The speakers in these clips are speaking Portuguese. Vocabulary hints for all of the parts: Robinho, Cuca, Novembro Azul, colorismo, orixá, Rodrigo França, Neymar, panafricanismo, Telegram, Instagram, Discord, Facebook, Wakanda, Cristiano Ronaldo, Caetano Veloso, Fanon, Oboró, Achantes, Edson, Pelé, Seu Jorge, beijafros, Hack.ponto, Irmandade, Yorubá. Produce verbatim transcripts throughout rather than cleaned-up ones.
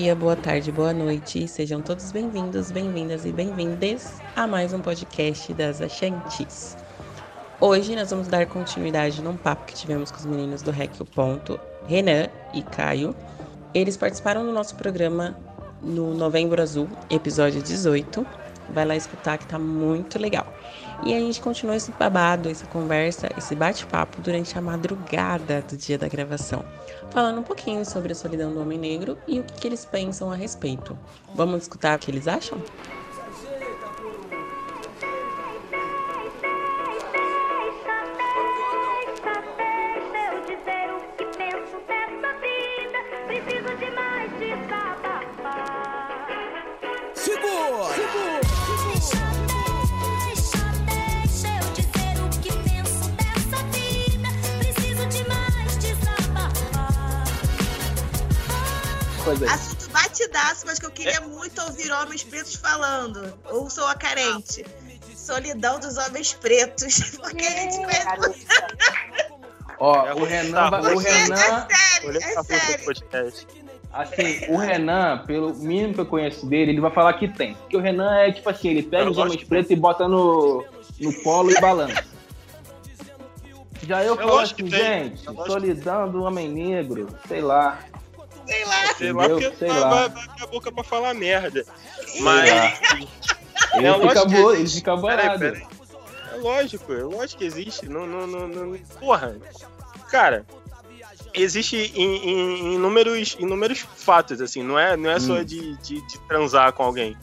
dia, boa tarde, boa noite. Sejam todos bem-vindos, bem-vindas e bem-vindes a mais um podcast das Achantes. Hoje nós vamos dar continuidade num papo que tivemos com os meninos do Hack.ponto, Renan e Caio. Eles participaram do nosso programa no Novembro Azul, episódio dezoito. Vai lá escutar que tá muito legal. E a gente continuou esse babado, essa conversa, esse bate-papo durante a madrugada do dia da gravação, falando um pouquinho sobre a solidão do homem negro e o que, que eles pensam a respeito. Vamos escutar o que eles acham? Assunto batidaço, mas que eu queria muito ouvir homens pretos falando. Ou sou a carente. Solidão dos homens pretos. Porque a gente conhece. Ó, o Renan. O Renan. É sério, é sério. Assim, o Renan, pelo mínimo que eu conheço dele, ele vai falar que tem. Porque o Renan é tipo assim: ele pega os homens pretos e bota no, no polo e balança. Já eu, eu falo assim, gente, solidão do homem negro, sei lá. Sei lá, sei lá, porque sei vai, lá. Vai, vai abrir a boca pra falar merda. Mas. É, é lógico. Acabou, ele fica pera aí, pera aí. É lógico, é lógico que existe. Não, não, não, não. Porra. Cara, existe in, in, inúmeros, inúmeros fatos, assim. Não é, não é hum. só de, de, de transar com alguém.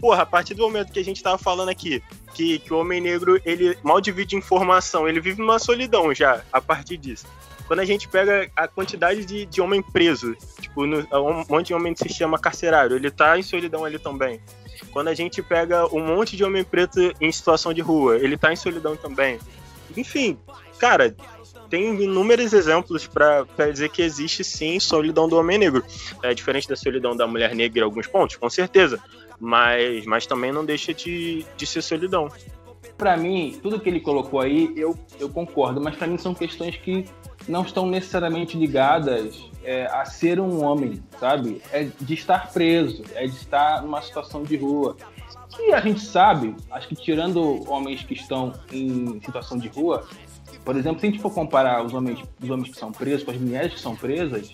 Porra, a partir do momento que a gente tava falando aqui que, que o homem negro ele mal divide informação, ele vive numa solidão já a partir disso. Quando a gente pega a quantidade de, de homem preso, tipo, no, um monte de homem que se chama carcerário, ele tá em solidão ali também. Quando a gente pega um monte de homem preto em situação de rua, ele tá em solidão também. Enfim, cara, tem inúmeros exemplos pra, pra dizer que existe sim solidão do homem negro. É diferente da solidão da mulher negra em alguns pontos, com certeza, mas, mas também não deixa de, de ser solidão. Pra mim, tudo que ele colocou aí, eu, eu concordo, mas pra mim são questões que não estão necessariamente ligadas é, a ser um homem, sabe? É de estar preso, é de estar numa situação de rua. Que a gente sabe, acho que tirando homens que estão em situação de rua, por exemplo, se a gente for comparar os homens, os homens que são presos com as mulheres que são presas,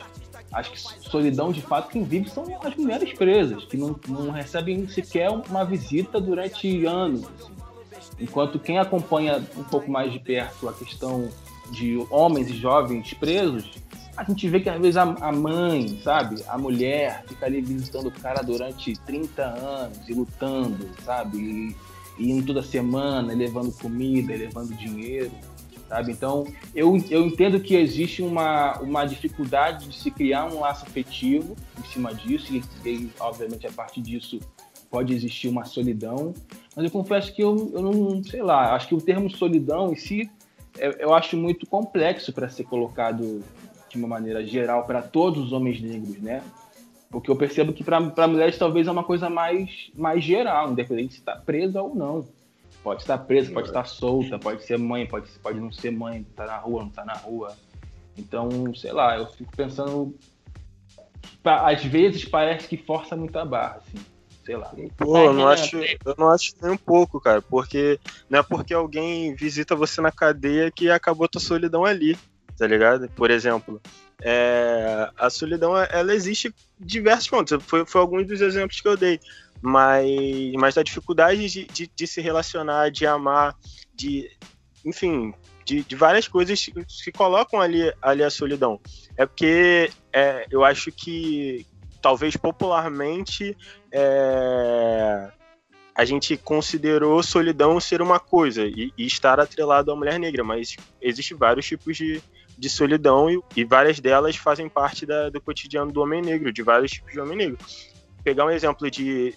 acho que solidão, de fato, quem vive são as mulheres presas, que não, não recebem sequer uma visita durante anos. Enquanto quem acompanha um pouco mais de perto a questão de homens e jovens presos, a gente vê que às vezes a mãe, sabe, a mulher fica ali visitando o cara durante trinta anos e lutando, sabe, e indo toda semana, levando comida, levando dinheiro, sabe, então eu, eu entendo que existe uma, uma dificuldade de se criar um laço afetivo em cima disso, e, e obviamente a partir disso pode existir uma solidão, mas eu confesso que eu, eu não, sei lá, acho que o termo solidão em si eu acho muito complexo para ser colocado de uma maneira geral para todos os homens negros, né? Porque eu percebo que para mulheres talvez é uma coisa mais, mais geral, independente de estar presa ou não. Pode estar presa, pode estar solta, pode ser mãe, pode, pode não ser mãe, tá na rua, não tá na rua. Então, sei lá, eu fico pensando... Pra, às vezes parece que força muito a barra, assim. Sei lá. Pô, eu não acho, eu não acho nem um pouco, cara, porque não é porque alguém visita você na cadeia que acabou tua solidão ali, tá ligado? Por exemplo, é, a solidão, ela existe em diversos pontos, foi, foi alguns dos exemplos que eu dei, mas, mas a dificuldade de, de, de se relacionar, de amar, de, enfim, de, de várias coisas que colocam ali, ali a solidão. É porque é, eu acho que talvez popularmente é... a gente considerou solidão ser uma coisa e, e estar atrelado à mulher negra, mas existem vários tipos de, de solidão e, e várias delas fazem parte da, do cotidiano do homem negro, de vários tipos de homem negro. Pegar um exemplo de,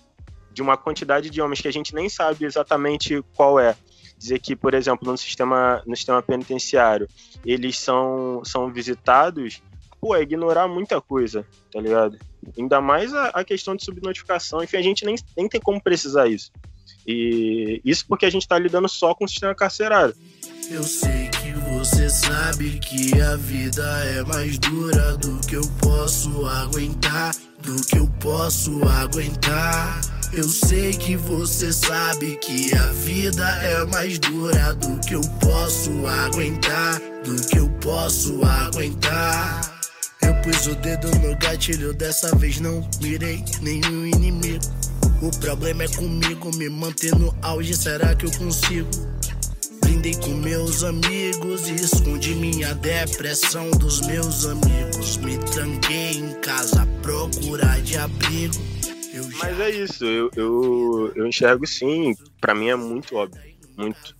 de uma quantidade de homens que a gente nem sabe exatamente qual é. Dizer que, por exemplo, no sistema, no sistema penitenciário, eles são, são visitados... Pô, é ignorar muita coisa, tá ligado? Ainda mais a, a questão de subnotificação. Enfim, a gente nem, nem tem como precisar isso. E isso porque a gente tá lidando só com o sistema carcerário. Eu sei que você sabe que a vida é mais dura do que eu posso aguentar, tudo que eu posso aguentar. Eu sei que você sabe que a vida é mais dura do que eu posso aguentar, do que eu posso aguentar. Eu pus o dedo no gatilho, dessa vez não mirei nenhum inimigo. O problema é comigo, me manter no auge, será que eu consigo? Brindei com meus amigos e escondi minha depressão dos meus amigos. Me tranquei em casa à procura de abrigo. Eu já... Mas é isso, eu, eu, eu enxergo sim, pra mim é muito óbvio, muito,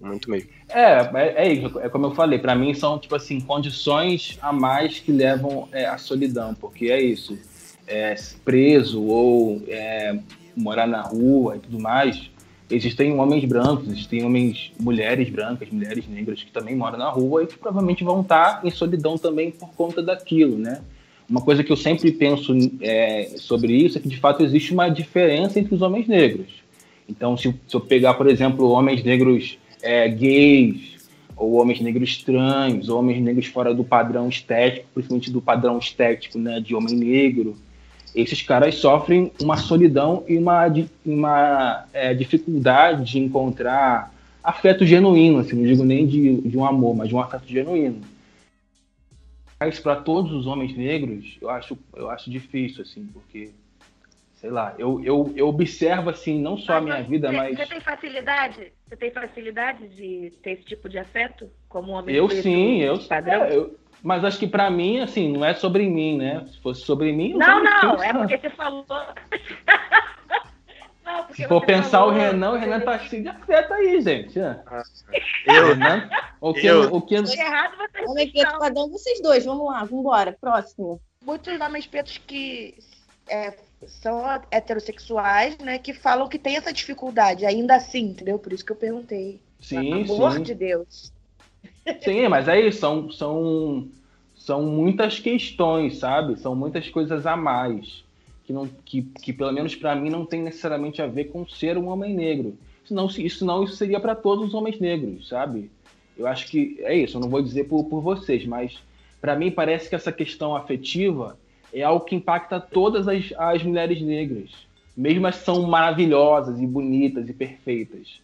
muito mesmo. É, é, é isso, é como eu falei, pra mim são, tipo assim, condições a mais que levam é, à solidão, porque é isso, é, preso ou é, morar na rua e tudo mais, existem homens brancos, existem homens, mulheres brancas, mulheres negras que também moram na rua e que provavelmente vão estar em solidão também por conta daquilo, né? Uma coisa que eu sempre penso é, sobre isso é que, de fato, existe uma diferença entre os homens negros. Então, se, se eu pegar, por exemplo, homens negros... É, gays, ou homens negros trans, ou homens negros fora do padrão estético, principalmente do padrão estético, né, de homem negro, esses caras sofrem uma solidão e uma, uma é, dificuldade de encontrar afeto genuíno, assim, não digo nem de, de um amor, mas de um afeto genuíno. Mas para todos os homens negros, eu acho, eu acho difícil, assim, porque... Sei lá, eu, eu, eu observo, assim, não só a minha vida, você, mas... Você tem facilidade? Você tem facilidade de ter esse tipo de afeto? Como um homem... Eu sim, eu... Padrão? É, eu... Mas acho que pra mim, assim, não é sobre mim, né? Se fosse sobre mim... Eu não, não, não é porque você falou... não, porque Se for pensar falou... o Renan, o Renan tá cheio de afeto aí, gente. Eu, né? O que... Eu. O que... Foi errado, vocês... Homem preto padrão, vocês dois, vamos lá, vamos embora, próximo. Muitos homens pretos que... É... são heterossexuais, né, que falam que tem essa dificuldade, ainda assim, entendeu? Por isso que eu perguntei. Sim, pelo amor sim. de Deus. Sim, mas é isso, são, são, são muitas questões, sabe? São muitas coisas a mais, que, não, que, que pelo menos para mim não tem necessariamente a ver com ser um homem negro. Senão, isso, não, isso seria para todos os homens negros, sabe? Eu acho que é isso, eu não vou dizer por, por vocês, mas para mim parece que essa questão afetiva é algo que impacta todas as, as mulheres negras. Mesmo as que são maravilhosas e bonitas e perfeitas.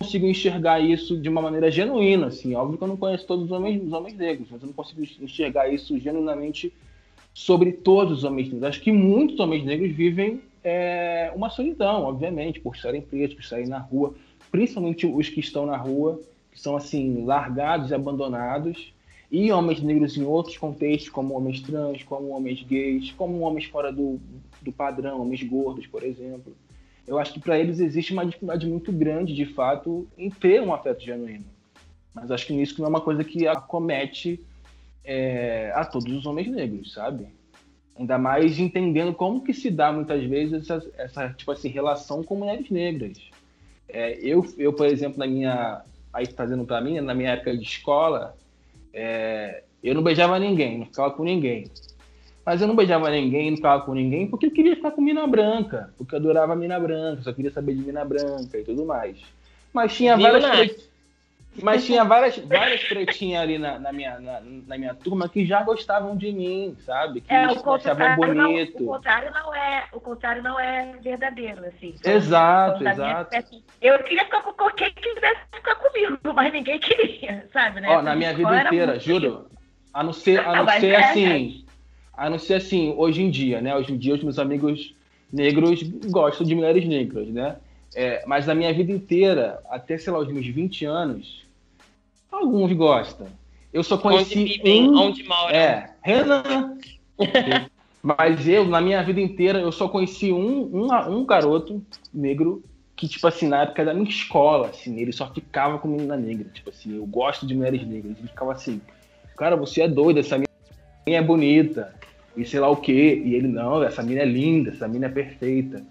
Eu consigo enxergar isso de uma maneira genuína, assim. Óbvio que eu não conheço todos os homens, os homens negros, mas eu não consigo enxergar isso genuinamente sobre todos os homens negros. Acho que muitos homens negros vivem é, uma solidão, obviamente, por estarem presos, por estarem na rua. Principalmente os que estão na rua, que são, assim, largados e abandonados. E homens negros em outros contextos, como homens trans, como homens gays, como homens fora do, do padrão, homens gordos, por exemplo. Eu acho que para eles existe uma dificuldade muito grande, de fato, em ter um afeto genuíno. Mas acho que isso não é uma coisa que acomete é, a todos os homens negros, sabe? Ainda mais entendendo como que se dá, muitas vezes, essa, essa tipo assim, relação com mulheres negras. É, eu, eu, por exemplo, na minha... Aí fazendo para mim, na minha época de escola... É, eu não beijava ninguém, não ficava com ninguém. Mas eu não beijava ninguém, não ficava com ninguém, porque eu queria ficar com mina branca, porque eu adorava mina branca, só queria saber de mina branca e tudo mais. Mas tinha várias, pre... Mas tinha várias, várias pretinhas ali na, na, minha, na, na minha turma que já gostavam de mim, sabe? Que é, me achavam bonito. Não, o contrário não é, o contrário não é verdadeiro, assim. Exato, exato. Minha... Eu queria ficar com qualquer que quisesse ficar comigo, mas ninguém queria, sabe, né? Ó, na minha vida inteira, muito... juro. A não ser, a não ah, ser assim, é. a não ser assim, hoje em dia, né? Hoje em dia os meus amigos negros gostam de mulheres negras, né? É, mas na minha vida inteira, até, sei lá, os meus vinte anos, alguns gostam. Eu só conheci onde vivem, um... Onde moram. É, Renan. Mas eu, na minha vida inteira, eu só conheci um, um, um garoto negro que, tipo assim, na época da minha escola, assim, ele só ficava com menina negra. Tipo assim, eu gosto de mulheres negras. Ele ficava assim, cara, você é doido, essa menina é bonita, e sei lá o quê. E ele, não, essa menina é linda, essa menina é perfeita.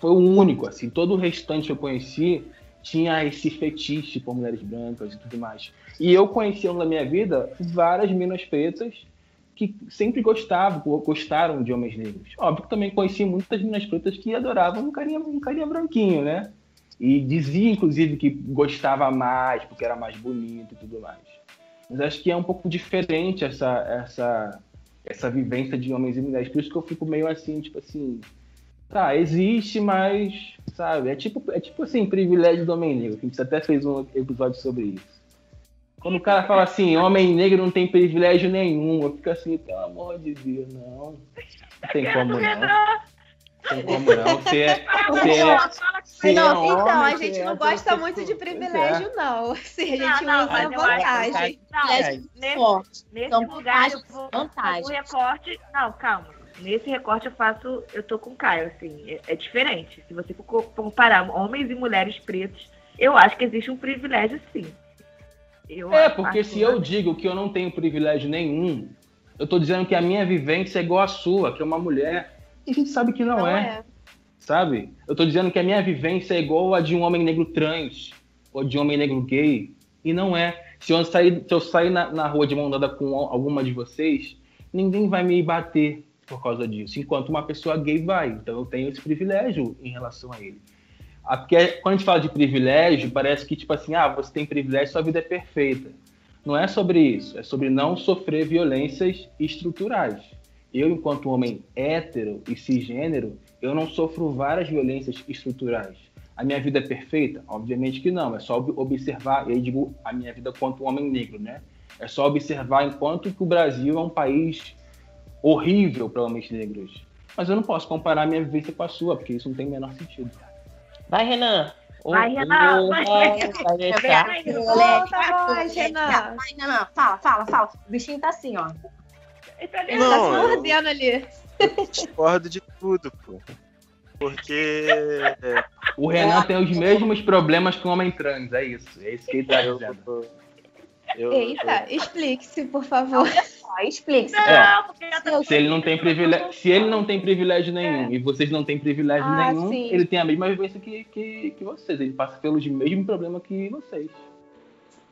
Foi o único, assim, todo o restante que eu conheci tinha esse fetiche por mulheres brancas e tudo mais. E eu conheci ao longo da minha vida várias meninas pretas que sempre gostavam, gostaram de homens negros. Óbvio que também conheci muitas meninas pretas que adoravam um carinha, um carinha branquinho, né? E dizia, inclusive, que gostava mais, porque era mais bonito e tudo mais. Mas acho que é um pouco diferente essa, essa, essa vivência de homens e mulheres. Por isso que eu fico meio assim, tipo assim... Tá, existe, mas... Sabe? É tipo, é tipo assim, privilégio do homem negro. A gente até fez um episódio sobre isso. Quando o cara fala assim, homem negro não tem privilégio nenhum, eu fico assim, pelo amor de Deus, não. Não tem como não. Não tem como não. Você é... Você é... Sim, não, homem, então, a gente não gosta pessoa, muito de privilégio, não. Se a gente não, usa não, vantagem. Não, é. Nesse, nesse então, lugar, eu vou, eu vou recorte... Não, calma. Nesse recorte eu faço... Eu tô com o Caio, assim. É, é diferente. Se você for comparar homens e mulheres pretos, eu acho que existe um privilégio, sim. Eu é, porque se eu digo que eu não tenho privilégio nenhum, eu tô dizendo que a minha vivência é igual à sua, que é uma mulher. E a gente sabe que não, não é. é. Sabe? Eu tô dizendo que a minha vivência é igual a de um homem negro trans ou de um homem negro gay. E não é. Se eu sair, se eu sair na, na rua de mão dada com alguma de vocês, ninguém vai me bater por causa disso. Enquanto uma pessoa gay vai. Então eu tenho esse privilégio em relação a ele. Porque quando a gente fala de privilégio, parece que tipo assim, ah, você tem privilégio, sua vida é perfeita. Não é sobre isso. É sobre não sofrer violências estruturais. Eu, enquanto homem hétero e cisgênero, eu não sofro várias violências estruturais. A minha vida é perfeita? Obviamente que não. É só observar, e aí digo a minha vida quanto homem negro, né? É só observar enquanto que o Brasil é um país horrível para homens negros. Mas eu não posso comparar a minha vivência com a sua, porque isso não tem o menor sentido. Vai, Renan! Vai, Renan! Vai, Renan! Fala, fala, fala. O bichinho tá assim, ó. Ele tá se mordendo ali. Eu discordo de tudo, pô. Porque... O Renan tem os mesmos problemas que o homem trans, é isso. É isso que ele tá dizendo. Eu, Eita, eu... explique-se, por favor. Olha só, explique-se. É, tô... se, ele não tem privilégio, se ele não tem privilégio nenhum é. e vocês não têm privilégio ah, nenhum, sim. ele tem a mesma vivência que, que, que vocês. Ele passa pelos mesmos problemas que vocês.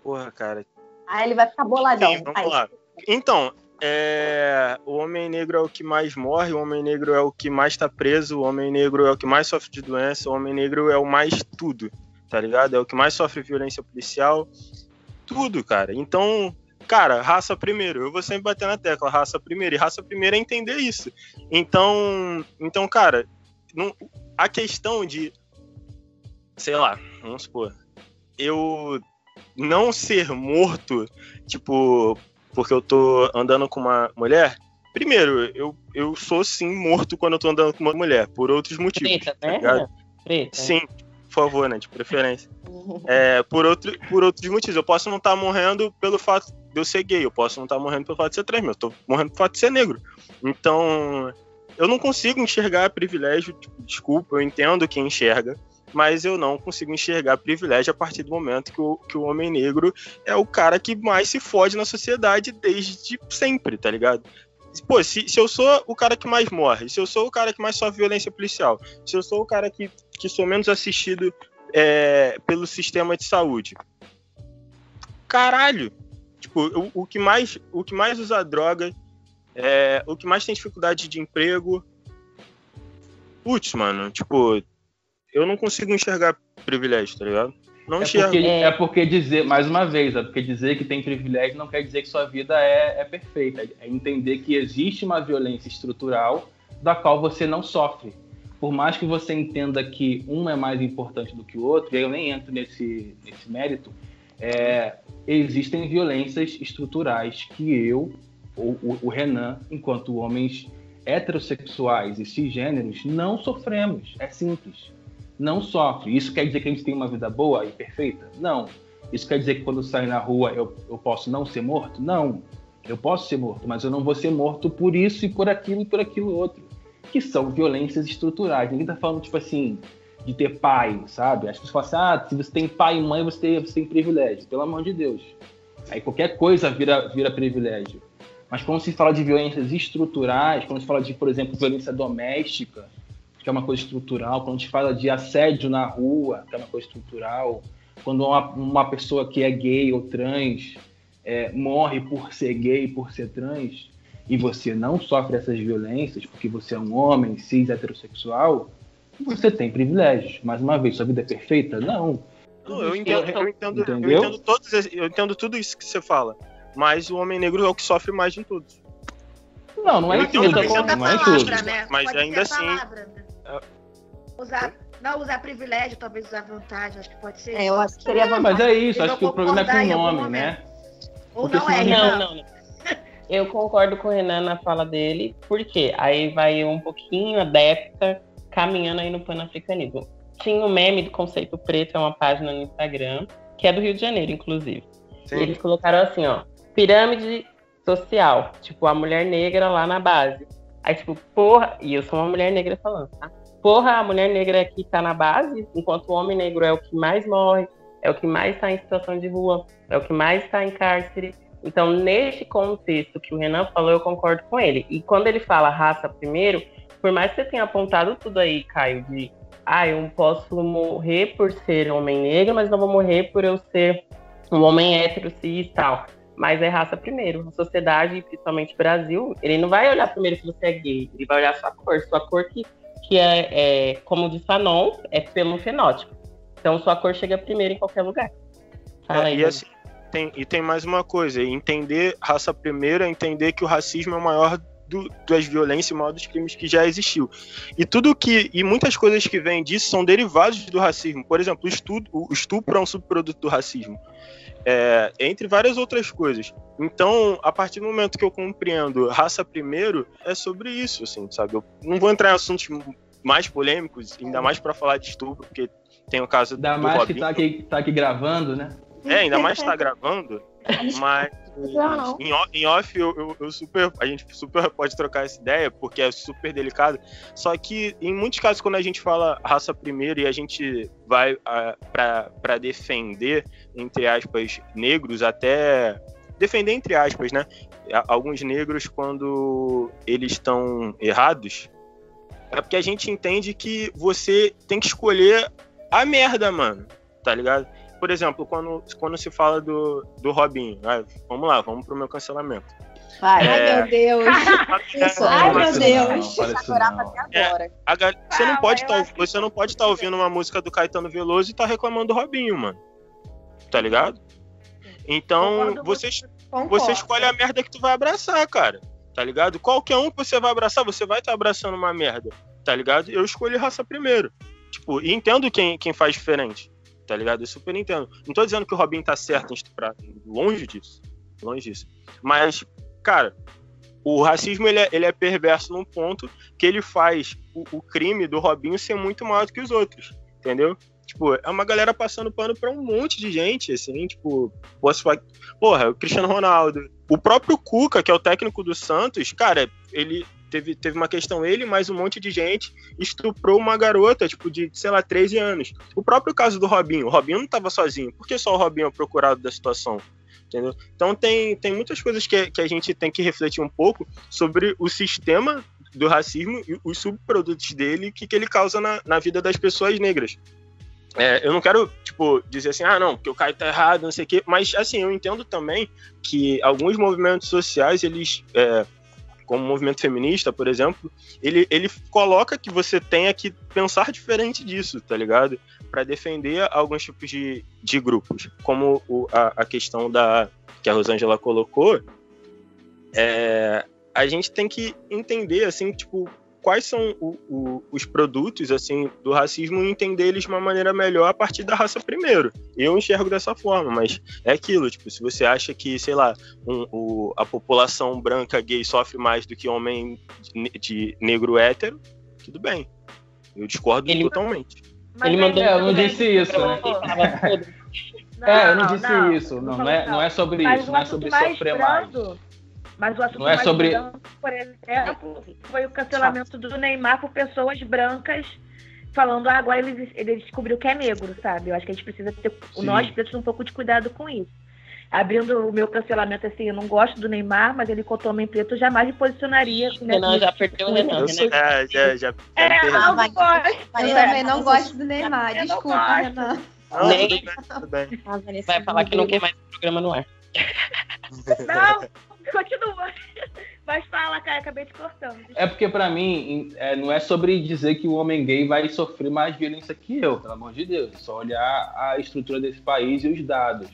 Porra, cara. Ah, ele vai ficar boladão. Sim, vamos lá. Então... É, o homem negro é o que mais morre, o homem negro é o que mais tá preso, o homem negro é o que mais sofre de doença, o homem negro é o mais tudo, tá ligado? É o que mais sofre violência policial, tudo, cara. Então, cara, raça primeiro, eu vou sempre bater na tecla, raça primeiro, e raça primeiro é entender isso. Então, então cara, não, a questão de, sei lá, vamos supor, eu não ser morto, tipo... porque eu tô andando com uma mulher, primeiro, eu, eu sou sim morto quando eu tô andando com uma mulher, por outros motivos. Preta, tá né? Preta. Sim, por favor, né, de preferência. É, por, outro, por outros motivos, eu posso não estar tá morrendo pelo fato de eu ser gay, eu posso não estar tá morrendo pelo fato de ser trans, mas eu tô morrendo pelo fato de ser negro. Então, eu não consigo enxergar privilégio, tipo, desculpa, eu entendo quem enxerga, mas eu não consigo enxergar privilégio a partir do momento que o, que o homem negro é o cara que mais se fode na sociedade desde sempre, tá ligado? Pô, se, se eu sou o cara que mais morre, se eu sou o cara que mais sofre violência policial, se eu sou o cara que, que sou menos assistido é, pelo sistema de saúde, caralho! Tipo, o, o, que mais, o que mais usa droga, é, o que mais tem dificuldade de emprego, putz, mano, tipo... Eu não consigo enxergar privilégio, tá ligado? Não é enxergo. Porque, é porque dizer, mais uma vez, é porque dizer que tem privilégio não quer dizer que sua vida é, é perfeita. É entender que existe uma violência estrutural da qual você não sofre. Por mais que você entenda que um é mais importante do que o outro, e aí eu nem entro nesse, nesse mérito, é, existem violências estruturais que eu, ou o, o Renan, enquanto homens heterossexuais e cisgêneros, não sofremos. É simples. Não sofre. Isso quer dizer que a gente tem uma vida boa e perfeita? Não. Isso quer dizer que quando eu saio na rua eu, eu posso não ser morto? Não. Eu posso ser morto, mas eu não vou ser morto por isso e por aquilo e por aquilo outro. Que são violências estruturais. Ninguém tá falando, tipo assim, de ter pai, sabe? As pessoas falam assim, ah, se você tem pai e mãe, você tem, você tem privilégio. Pelo amor de Deus. Aí qualquer coisa vira, vira privilégio. Mas quando se fala de violências estruturais, quando se fala de, por exemplo, violência doméstica... que é uma coisa estrutural, quando a gente fala de assédio na rua, que é uma coisa estrutural, quando uma, uma pessoa que é gay ou trans é, morre por ser gay, por ser trans, e você não sofre essas violências porque você é um homem cis heterossexual, você tem privilégios. Mais uma vez, sua vida é perfeita? Não. Não eu, entendo, eu, entendo, eu, entendo todos, eu entendo tudo isso que você fala, mas o homem negro é o que sofre mais de tudo. Não, não é em tudo. Não é em tudo. Mas ainda assim... Usar, não usar privilégio, talvez usar vantagem, acho que pode ser. É, eu acho que seria vantagem. Mas é isso, acho que o problema é com o nome, né? Ou não é, não, não, não. Eu concordo com o Renan na fala dele, porque aí vai um pouquinho adepta, caminhando aí no panafricanismo. Tinha um meme do Conceito Preto, é uma página no Instagram, que é do Rio de Janeiro, inclusive. Sim. Eles colocaram assim, ó, pirâmide social, tipo, a mulher negra lá na base. Aí, tipo, porra, e eu sou uma mulher negra falando, tá? Porra, a mulher negra aqui tá na base, enquanto o homem negro é o que mais morre, é o que mais tá em situação de rua, é o que mais tá em cárcere. Então, nesse contexto que o Renan falou, eu concordo com ele. E quando ele fala raça primeiro, por mais que você tenha apontado tudo aí, Caio, de ah, eu posso morrer por ser homem negro, mas não vou morrer por eu ser um homem hétero, cis e tal. Mas é raça primeiro. A sociedade, principalmente o Brasil, ele não vai olhar primeiro se você é gay, ele vai olhar sua cor. Sua cor que, que é, é, como diz Fanon, é pelo fenótipo. Então, sua cor chega primeiro em qualquer lugar. Fala aí, é, e assim... Tem, e tem mais uma coisa, entender raça primeiro é entender que o racismo é o maior do, das violências, o maior dos crimes que já existiu. E tudo que, e muitas coisas que vêm disso são derivados do racismo. Por exemplo, o, estudo, o estupro é um subproduto do racismo, é, entre várias outras coisas. Então, a partir do momento que eu compreendo raça primeiro, é sobre isso, assim, sabe? Eu não vou entrar em assuntos mais polêmicos, ainda mais para falar de estupro, porque tem o caso ainda do Robinho. Ainda mais que tá aqui, tá aqui gravando, né? É, ainda mais está gravando, mas em, em off eu, eu, eu super, a gente super pode trocar essa ideia, porque é super delicado. Só que em muitos casos, quando a gente fala raça primeiro e a gente vai para defender, entre aspas, negros, até defender, entre aspas, né? Alguns negros quando eles estão errados, é porque a gente entende que você tem que escolher a merda, mano, tá ligado? Por exemplo, quando, quando se fala do, do Robinho, ah, vamos lá, vamos pro meu cancelamento. Ai, é... meu Deus. Isso, ai, meu Deus. Não, não. É, a gal... ah, você não pode tá, estar tá ouvindo uma música do Caetano Veloso e tá reclamando do Robinho, mano. Tá ligado? Então, você, você escolhe a merda que tu vai abraçar, cara. Tá ligado? Qualquer um que você vai abraçar, você vai estar tá abraçando uma merda. Tá ligado? Eu escolhi raça primeiro. Tipo, e entendo quem, quem faz diferente. Tá ligado? Eu super entendo. Não tô dizendo que o Robinho tá certo em estuprar. Longe disso. Longe disso. Mas, cara, o racismo ele é, ele é perverso num ponto que ele faz o, o crime do Robinho ser muito maior do que os outros. Entendeu? Tipo, é uma galera passando pano pra um monte de gente, assim, tipo... Posso... Porra, o Cristiano Ronaldo. O próprio Cuca, que é o técnico do Santos, cara, ele... Teve, teve uma questão, ele mais um monte de gente estuprou uma garota, tipo, de, sei lá, treze anos. O próprio caso do Robinho. O Robinho não estava sozinho. Por que só o Robinho é o procurado da situação? Entendeu? Então tem, tem muitas coisas que, que a gente tem que refletir um pouco sobre o sistema do racismo e os subprodutos dele, que que ele causa na, na vida das pessoas negras. É, eu não quero, tipo, dizer assim, ah, não, porque o Caio tá errado, não sei o quê. Mas, assim, eu entendo também que alguns movimentos sociais, eles... É, como o movimento feminista, por exemplo, ele, ele coloca que você tenha que pensar diferente disso, tá ligado? Para defender alguns tipos de, de grupos. Como o, a, a questão da, que a Rosângela colocou, é, a gente tem que entender, assim, tipo, quais são o, o, os produtos, assim, do racismo e entender eles de uma maneira melhor a partir da raça primeiro. Eu enxergo dessa forma, mas é aquilo, tipo, se você acha que, sei lá, um, o, a população branca gay sofre mais do que homem de, de negro hétero, tudo bem. Eu discordo ele, totalmente. Mas ele mandou, eu não disse isso, né? Não, é, eu não disse não, isso, não, não, é, não é sobre mas isso, não é sobre sofrer mais. Mas o assunto não é mais sobre... branco, por exemplo, foi o cancelamento do Neymar por pessoas brancas falando, ah, agora ele, ele descobriu que é negro, sabe? Eu acho que a gente precisa ter, Sim. nós precisamos um pouco de cuidado com isso. Abrindo o meu cancelamento assim, eu não gosto do Neymar, mas ele contra o homem preto, eu jamais me posicionaria. Né? Não, já perdeu o Renan. É, já, já, é, já não, não gosto. Mas eu também não gosto do Neymar, eu desculpa, Renan. Não, Nem... tudo bem, tudo bem. Ah, Vanessa, vai falar que não quer mais o programa no ar. Não! Continua, mas fala, cara, acabei te cortando. É porque pra mim, é, não é sobre dizer que o homem gay vai sofrer mais violência que eu, pelo amor de Deus. É só olhar a estrutura desse país e os dados.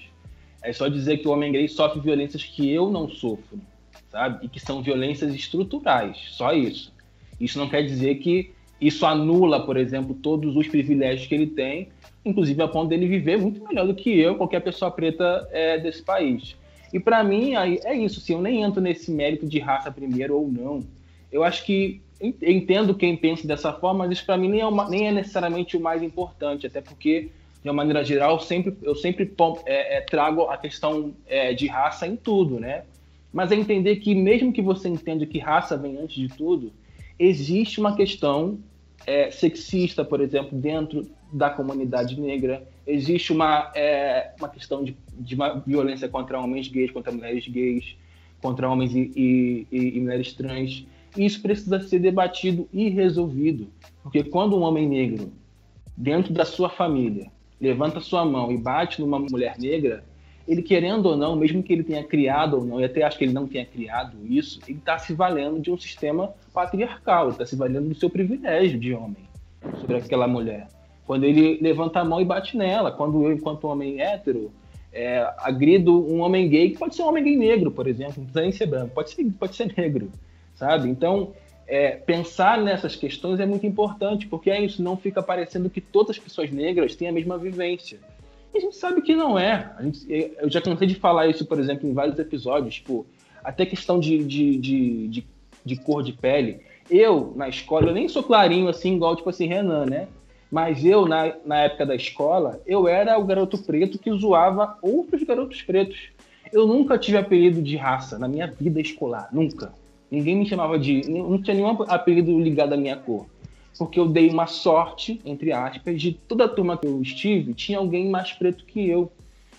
É só dizer que o homem gay sofre violências que eu não sofro. sabe? E que são violências estruturais, só isso. Isso não quer dizer que isso anula, por exemplo, todos os privilégios que ele tem, inclusive a ponto dele viver muito melhor do que eu, qualquer pessoa preta é, desse país. E para mim é isso, assim, eu nem entro nesse mérito de raça primeiro ou não. Eu acho que entendo quem pensa dessa forma, mas isso para mim nem é, uma, nem é necessariamente o mais importante, até porque, de uma maneira geral, sempre, eu sempre é, é, trago a questão é, de raça em tudo, né? Mas é entender que mesmo que você entenda que raça vem antes de tudo, existe uma questão é, sexista, por exemplo, dentro da comunidade negra, existe uma, é, uma questão de, de uma violência contra homens gays, contra mulheres gays, contra homens e, e, e, e mulheres trans. Isso precisa ser debatido e resolvido, porque quando um homem negro, dentro da sua família, levanta sua mão e bate numa mulher negra, ele querendo ou não, mesmo que ele tenha criado ou não, e até acho que ele não tenha criado isso, ele está se valendo de um sistema patriarcal, ele está se valendo do seu privilégio de homem sobre aquela mulher. Quando ele levanta a mão e bate nela, quando eu, enquanto homem hétero, é, agrido um homem gay, que pode ser um homem gay negro, por exemplo, não precisa nem ser branco, pode ser, pode ser negro, sabe? Então, é, pensar nessas questões é muito importante, porque é isso, não fica parecendo que todas as pessoas negras têm a mesma vivência. E a gente sabe que não é. A gente, eu já cansei de falar isso, por exemplo, em vários episódios, tipo, até questão de, de, de, de, de cor de pele. Eu, na escola, eu nem sou clarinho assim, igual, tipo assim, Renan, né? Mas eu, na, na época da escola, eu era o garoto preto que zoava outros garotos pretos. Eu nunca tive apelido de raça na minha vida escolar, nunca. Ninguém me chamava de... Não tinha nenhum apelido ligado à minha cor. Porque eu dei uma sorte, entre aspas, de toda a turma que eu estive, tinha alguém mais preto que eu.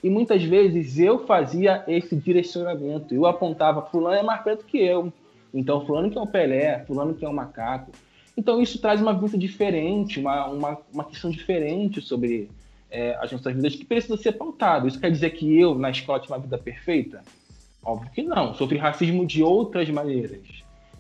E muitas vezes eu fazia esse direcionamento. Eu apontava, fulano é mais preto que eu. Então, fulano que é o Pelé, fulano que é o macaco. Então, isso traz uma vista diferente, uma, uma, uma questão diferente sobre é, as nossas vidas que precisa ser pautado. Isso quer dizer que eu, na escola, tinha uma vida perfeita? Óbvio que não, sofri racismo de outras maneiras.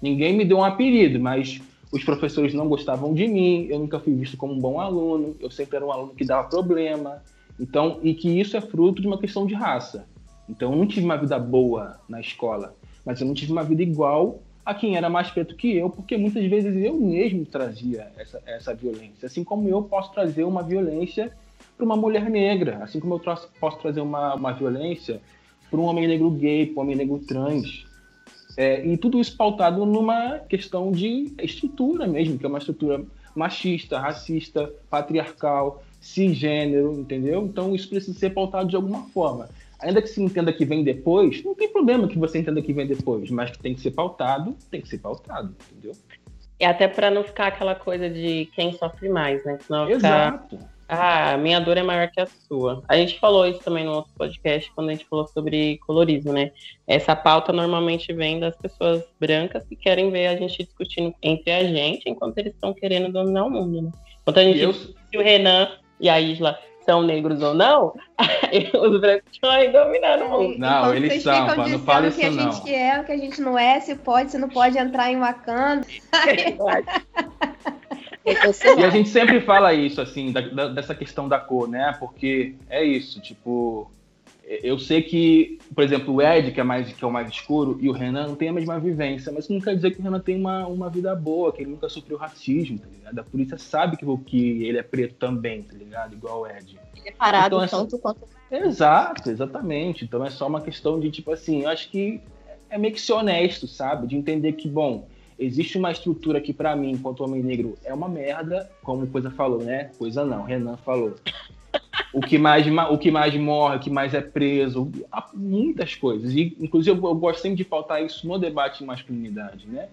Ninguém me deu um apelido, mas os professores não gostavam de mim, eu nunca fui visto como um bom aluno, eu sempre era um aluno que dava problema, então, e que isso é fruto de uma questão de raça. Então, eu não tive uma vida boa na escola, mas eu não tive uma vida igual a quem era mais preto que eu, porque muitas vezes eu mesmo trazia essa, essa violência, assim como eu posso trazer uma violência para uma mulher negra, assim como eu troço, posso trazer uma, uma violência para um homem negro gay, para um homem negro trans, é, e tudo isso pautado numa questão de estrutura mesmo, que é uma estrutura machista, racista, patriarcal, cisgênero, entendeu? Então isso precisa ser pautado de alguma forma. Ainda que se entenda que vem depois, não tem problema que você entenda que vem depois, mas que tem que ser pautado, tem que ser pautado, entendeu? E até para não ficar aquela coisa de quem sofre mais, né? Senão exato. Ficar... Ah, minha dor é maior que a sua. A gente falou isso também no outro podcast, quando a gente falou sobre colorismo, né? Essa pauta normalmente vem das pessoas brancas que querem ver a gente discutindo entre a gente, enquanto eles estão querendo dominar o mundo, né? Enquanto a gente discute eu... o Renan e a Isla são negros ou não, os brancos estão aí dominando o mundo. Não, então, eles são, pá, não fala isso não. O que a gente é, o que a gente não é, se pode, se não pode entrar em Wakanda. E a gente sempre fala isso, assim, da, da, dessa questão da cor, né? Porque é isso, tipo... Eu sei que, por exemplo, o Ed, que é, mais, que é o mais escuro, e o Renan não tem a mesma vivência, mas isso não quer dizer que o Renan tem uma, uma vida boa, que ele nunca sofreu racismo, tá ligado? A polícia sabe que, que ele é preto também, tá ligado? Igual o Ed. Ele é parado então, é tanto só... quanto... Exato, exatamente. Então é só uma questão de, tipo assim, eu acho que é meio que ser honesto, sabe? De entender que, bom... Existe uma estrutura que, pra mim, enquanto homem negro, é uma merda, como Coisa falou, né? Coisa não, Renan falou. O que mais, o que mais morre, o que mais é preso, há muitas coisas. E, inclusive, eu, eu gosto sempre de pautar isso no debate de masculinidade, né?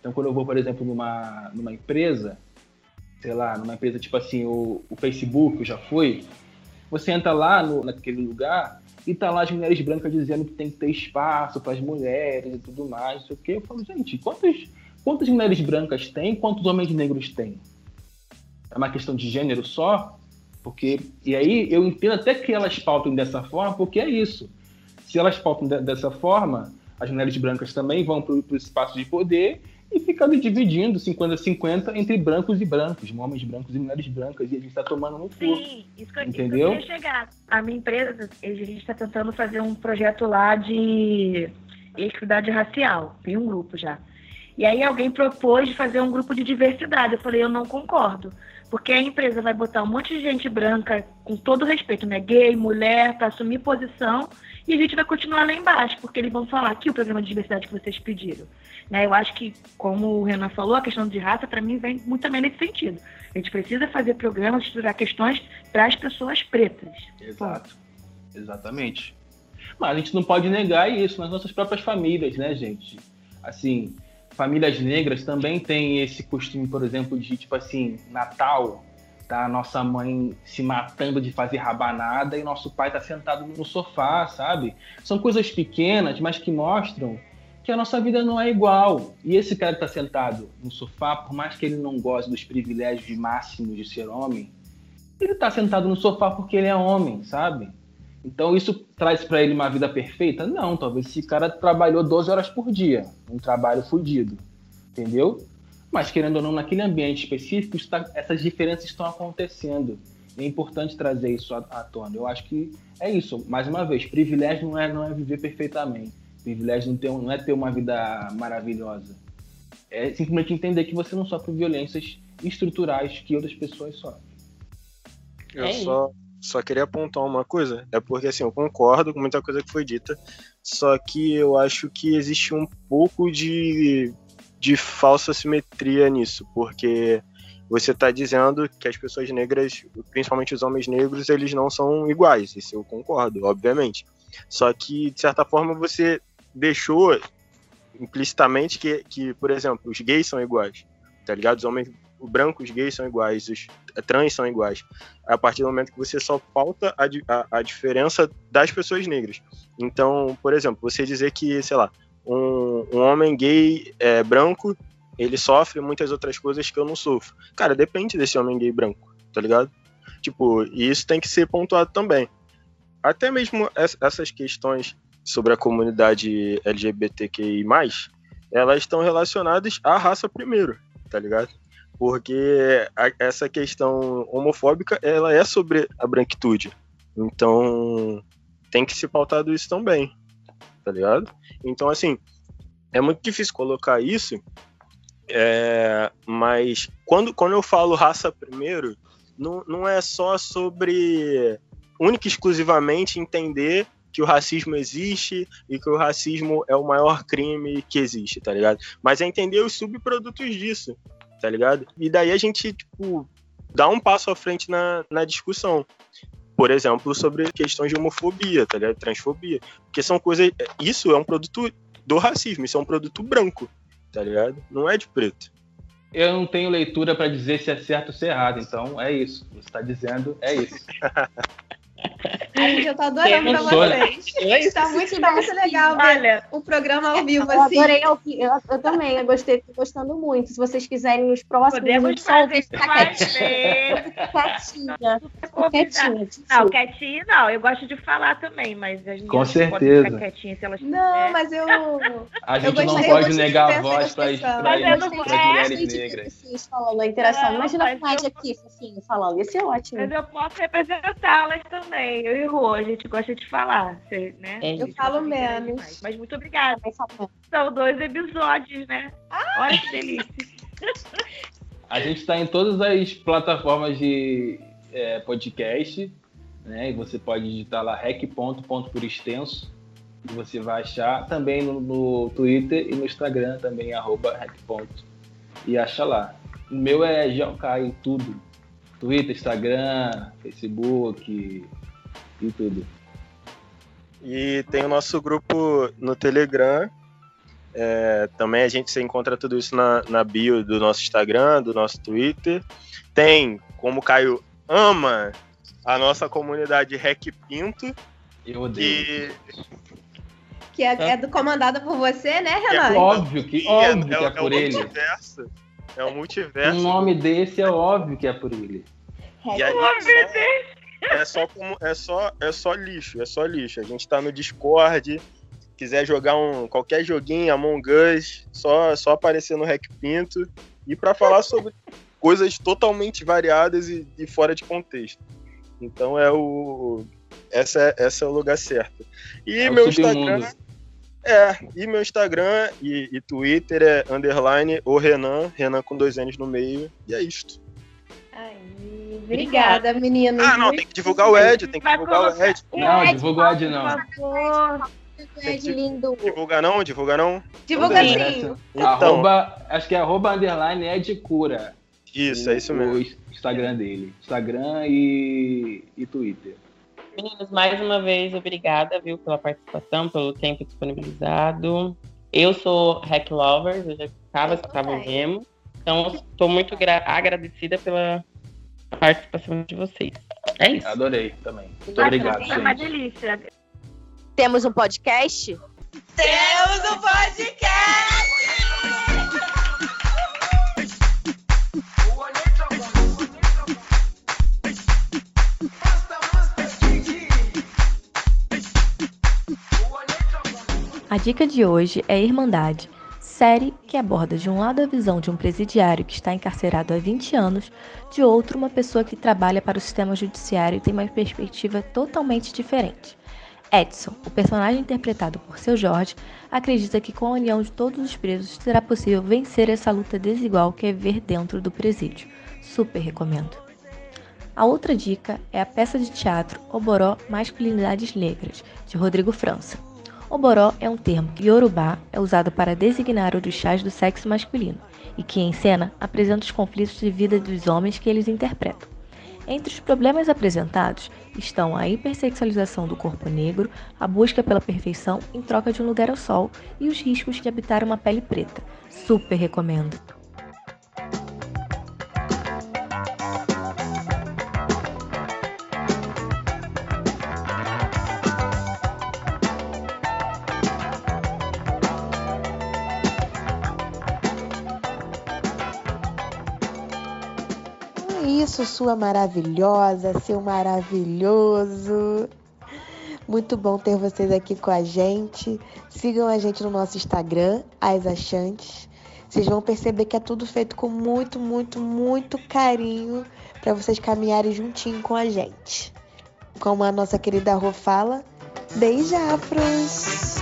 Então, quando eu vou, por exemplo, numa, numa empresa, sei lá, numa empresa tipo assim, o, o Facebook, eu já fui, você entra lá no, naquele lugar... E tá lá as mulheres brancas dizendo que tem que ter espaço para as mulheres e tudo mais, não sei o quê. Eu falo, gente, quantas, quantas mulheres brancas tem? Quantos homens negros tem? É uma questão de gênero só? Porque, e aí eu entendo até que elas pautam dessa forma, porque é isso. Se elas pautam de, dessa forma, as mulheres brancas também vão para o espaço de poder e ficam dividindo cinquenta a cinquenta entre brancos e brancos, homens brancos e mulheres brancas, e a gente está tomando no cu. Sim, isso que, entendeu? Isso que eu queria chegar. A minha empresa, a gente está tentando fazer um projeto lá de equidade racial, tem um grupo já. E aí alguém propôs de fazer um grupo de diversidade. Eu falei, eu não concordo, porque a empresa vai botar um monte de gente branca, com todo respeito, né, gay, mulher, para assumir posição, e a gente vai continuar lá embaixo, porque eles vão falar aqui o programa de diversidade que vocês pediram. Né? Eu acho que, como o Renan falou, a questão de raça, para mim, vem muito também nesse sentido. A gente precisa fazer programas, estudar questões para as pessoas pretas. Exato, Bom. Exatamente. Mas a gente não pode negar isso nas nossas próprias famílias, né, gente? Assim, famílias negras também têm esse costume, por exemplo, de, tipo assim, Natal, tá? Nossa mãe se matando de fazer rabanada e nosso pai tá sentado no sofá, sabe? São coisas pequenas, mas que mostram que a nossa vida não é igual. E esse cara que tá sentado no sofá, por mais que ele não goste dos privilégios máximos de ser homem, ele tá sentado no sofá porque ele é homem, sabe? Então, isso traz para ele uma vida perfeita? Não, talvez esse cara trabalhou doze horas por dia, um trabalho fodido, entendeu? Mas, querendo ou não, naquele ambiente específico, tá, essas diferenças estão acontecendo. É importante trazer isso à, à tona. Eu acho que é isso. Mais uma vez, privilégio não é, não é viver perfeitamente. Privilégio não, ter, não é ter uma vida maravilhosa. É simplesmente entender que você não sofre violências estruturais que outras pessoas sofrem. Eu só... Só queria apontar uma coisa, é porque assim, eu concordo com muita coisa que foi dita, só que eu acho que existe um pouco de, de falsa simetria nisso, porque você está dizendo que as pessoas negras, principalmente os homens negros, eles não são iguais, isso eu concordo, obviamente. Só que, de certa forma, você deixou implicitamente que, que por exemplo, os gays são iguais, tá ligado? Os homens brancos, gays são iguais, os trans são iguais, a partir do momento que você só pauta a, a, a diferença das pessoas negras. Então, por exemplo, você dizer que, sei lá, um, um homem gay é, branco, ele sofre muitas outras coisas que eu não sofro. Cara, depende desse homem gay branco, tá ligado? Tipo, e isso tem que ser pontuado também. Até mesmo essas questões sobre a comunidade L G B T Q I mais, elas estão relacionadas à raça primeiro, tá ligado? Porque a, essa questão homofóbica, ela é sobre a branquitude. Então, tem que ser pautado isso também, tá ligado? Então, assim, é muito difícil colocar isso, é, mas quando, quando eu falo raça primeiro, não, não é só sobre, única e exclusivamente, entender que o racismo existe e que o racismo é o maior crime que existe, tá ligado? Mas é entender os subprodutos disso, tá ligado? E daí a gente, tipo, dá um passo à frente na, na discussão. Por exemplo, sobre questões de homofobia, tá ligado? Transfobia. Porque são coisas... Isso é um produto do racismo, isso é um produto branco, tá ligado? Não é de preto. Eu não tenho leitura pra dizer se é certo ou se é errado, então é isso. Você tá dizendo, é isso. A gente, eu tô adorando pra vocês. É tá muito, tá muito legal ver o programa ao vivo, eu assim. Adorei, eu, eu também, eu gostei, tô gostando muito. Se vocês quiserem nos próximos, podemos fazer ficar quietinha. Quietinha. Quietinha. Não, quietinha não. Eu gosto de falar também, mas a gente com certeza pode ficar quietinha se elas quiserem. Não, mas eu... A gente eu gostei, não pode negar a voz para as mulheres negras. Falando a interação. Não, imagina a Nádia aqui, fofinho, falando. Ia ser ótimo. Mas eu posso representá-las também. Eu e Rô, a gente gosta de falar, né? É, eu falo menos. Mais. Mas muito obrigada. São dois episódios, né? Ah! Olha que delícia. A gente está em todas as plataformas de é, podcast, né? E você pode digitar lá hack ponto ponto por extenso. E você vai achar também no, no Twitter e no Instagram também, arroba hack ponto. E acha lá. O meu é Jokai em tudo. Twitter, Instagram, Facebook... E tudo. E tem o nosso grupo no Telegram. É, também a gente se encontra tudo isso na, na bio do nosso Instagram, do nosso Twitter. Tem, como o Caio ama, a nossa comunidade Hack.ponto. Eu odeio. Que... que é, é do, comandada por você, né, Renan? É óbvio que, óbvio é, que é, é por é ele. Multiverso, é um multiverso. Um nome desse é óbvio que é por ele. É, é óbvio desse. É só, como, é, só, é só lixo, é só lixo. A gente tá no Discord, quiser jogar um, qualquer joguinho, Among Us, só, só aparecer no Hack.ponto. E pra falar sobre coisas totalmente variadas e, e fora de contexto. Então é o... Essa é, essa é o lugar certo. E é meu Instagram... É, e meu Instagram e, e Twitter é underline o Renan, Renan com dois N's no meio, e é isto. Aí, obrigada, menino. Ah, não, tem que divulgar o Ed, tem que Vai divulgar colocar. o Ed. Não, divulga o Ed não. Por favor. Tem que lindo. Divulgar não? Divulgar não? Divulga sim. Então. Arroba, acho que é arroba underline Ed Cura. Isso, o, é isso mesmo. O Instagram dele. Instagram e, e Twitter. Meninos, mais uma vez, obrigada, viu, pela participação, pelo tempo disponibilizado. Eu sou Hack Lovers, eu já ficava, escutava o Remo. Então, estou muito gra- agradecida pela participação de vocês. É isso. Adorei também. Muito obrigado, gente. É uma delícia. Temos um podcast? Temos um podcast! A dica de hoje é Irmandade, série que aborda de um lado a visão de um presidiário que está encarcerado há vinte anos, de outro uma pessoa que trabalha para o sistema judiciário e tem uma perspectiva totalmente diferente. Edson, o personagem interpretado por Seu Jorge, acredita que com a união de todos os presos será possível vencer essa luta desigual que é viver dentro do presídio. Super recomendo. A outra dica é a peça de teatro Oboró Masculinidades Negras, de Rodrigo França. Oboró é um termo que Yorubá é usado para designar orixás do sexo masculino e que, em cena, apresenta os conflitos de vida dos homens que eles interpretam. Entre os problemas apresentados estão a hipersexualização do corpo negro, a busca pela perfeição em troca de um lugar ao sol e os riscos de habitar uma pele preta. Super recomendo! Isso, sua maravilhosa, seu maravilhoso. Muito bom ter vocês aqui com a gente. Sigam a gente no nosso Instagram, as Achantes. Vocês vão perceber que é tudo feito com muito, muito, muito carinho para vocês caminharem juntinho com a gente. Como a nossa querida Rô fala, beijafros!